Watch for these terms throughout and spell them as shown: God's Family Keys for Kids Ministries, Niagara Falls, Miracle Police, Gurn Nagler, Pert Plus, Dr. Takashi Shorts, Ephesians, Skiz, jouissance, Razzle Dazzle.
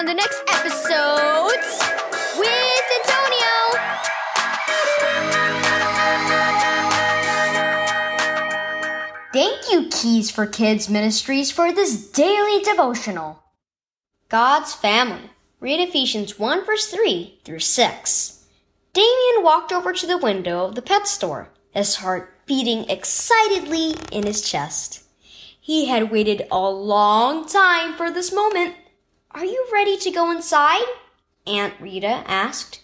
on the next episodes with Antonio. Thank you, Keys for Kids Ministries, for this daily devotional. God's Family. Read Ephesians 1, verse 3 through 6. Damien walked over to the window of the pet store, his heart beating excitedly in his chest. He had waited a long time for this moment. "Are you ready to go inside?" Aunt Rita asked.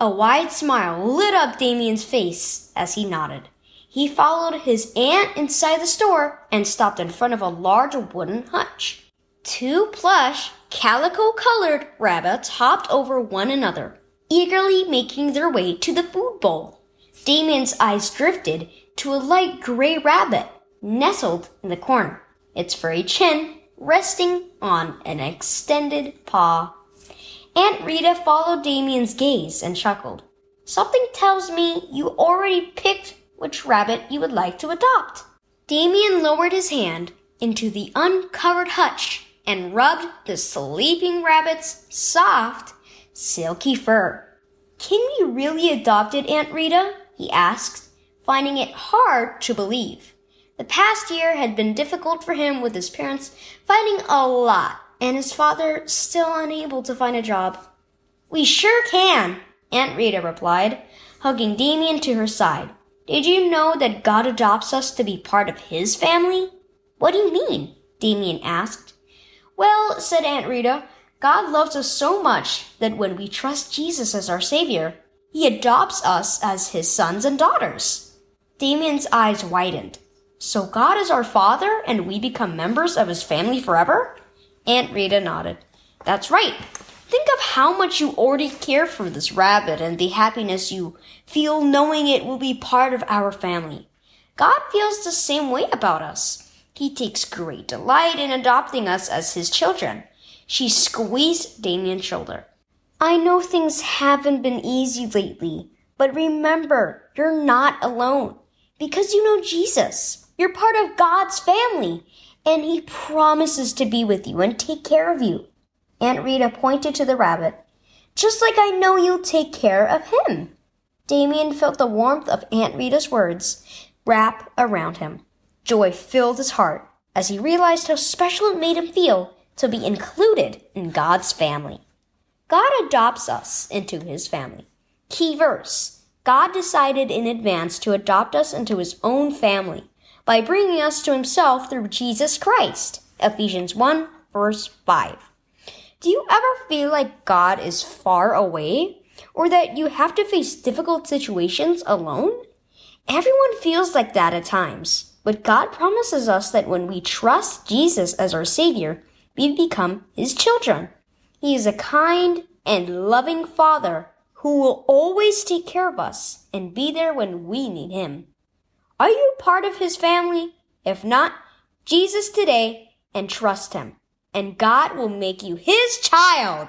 A wide smile lit up Damien's face as he nodded. He followed his aunt inside the store and stopped in front of a large wooden hutch. Two plush, calico-colored rabbits hopped over one another, eagerly making their way to the food bowl. Damien's eyes drifted to a light gray rabbit nestled in the corner, its furry chin resting on an extended paw. Aunt Rita followed Damien's gaze and chuckled. "Something tells me you already picked which rabbit you would like to adopt." Damien lowered his hand into the uncovered hutch and rubbed the sleeping rabbit's soft, silky fur. "Can we really adopt it, Aunt Rita?" he asked, finding it hard to believe. The past year had been difficult for him, with his parents fighting a lot and his father still unable to find a job. "We sure can," Aunt Rita replied, hugging Damien to her side. "Did you know that God adopts us to be part of His family?" "What do you mean?" Damien asked. "Well," said Aunt Rita, "God loves us so much that when we trust Jesus as our Savior, He adopts us as His sons and daughters." Damien's eyes widened. "So God is our Father, and we become members of His family forever?" Aunt Rita nodded. "That's right. Think of how much you already care for this rabbit and the happiness you feel knowing it will be part of our family. God feels the same way about us. He takes great delight in adopting us as His children." She squeezed Damien's shoulder. "I know things haven't been easy lately, but remember, you're not alone. Because you know Jesus, you're part of God's family, and He promises to be with you and take care of you." Aunt Rita pointed to the rabbit. "Just like I know you'll take care of him." Damien felt the warmth of Aunt Rita's words wrap around him. Joy filled his heart as he realized how special it made him feel to be included in God's family. God adopts us into His family. Key verse. God decided in advance to adopt us into His own family by bringing us to Himself through Jesus Christ. Ephesians 1, verse 5. Do you ever feel like God is far away, or that you have to face difficult situations alone? Everyone feels like that at times, but God promises us that when we trust Jesus as our Savior, we become His children. He is a kind and loving Father who will always take care of us and be there when we need Him. Are you part of His family? If not, Jesus today and trust Him, and God will make you His child.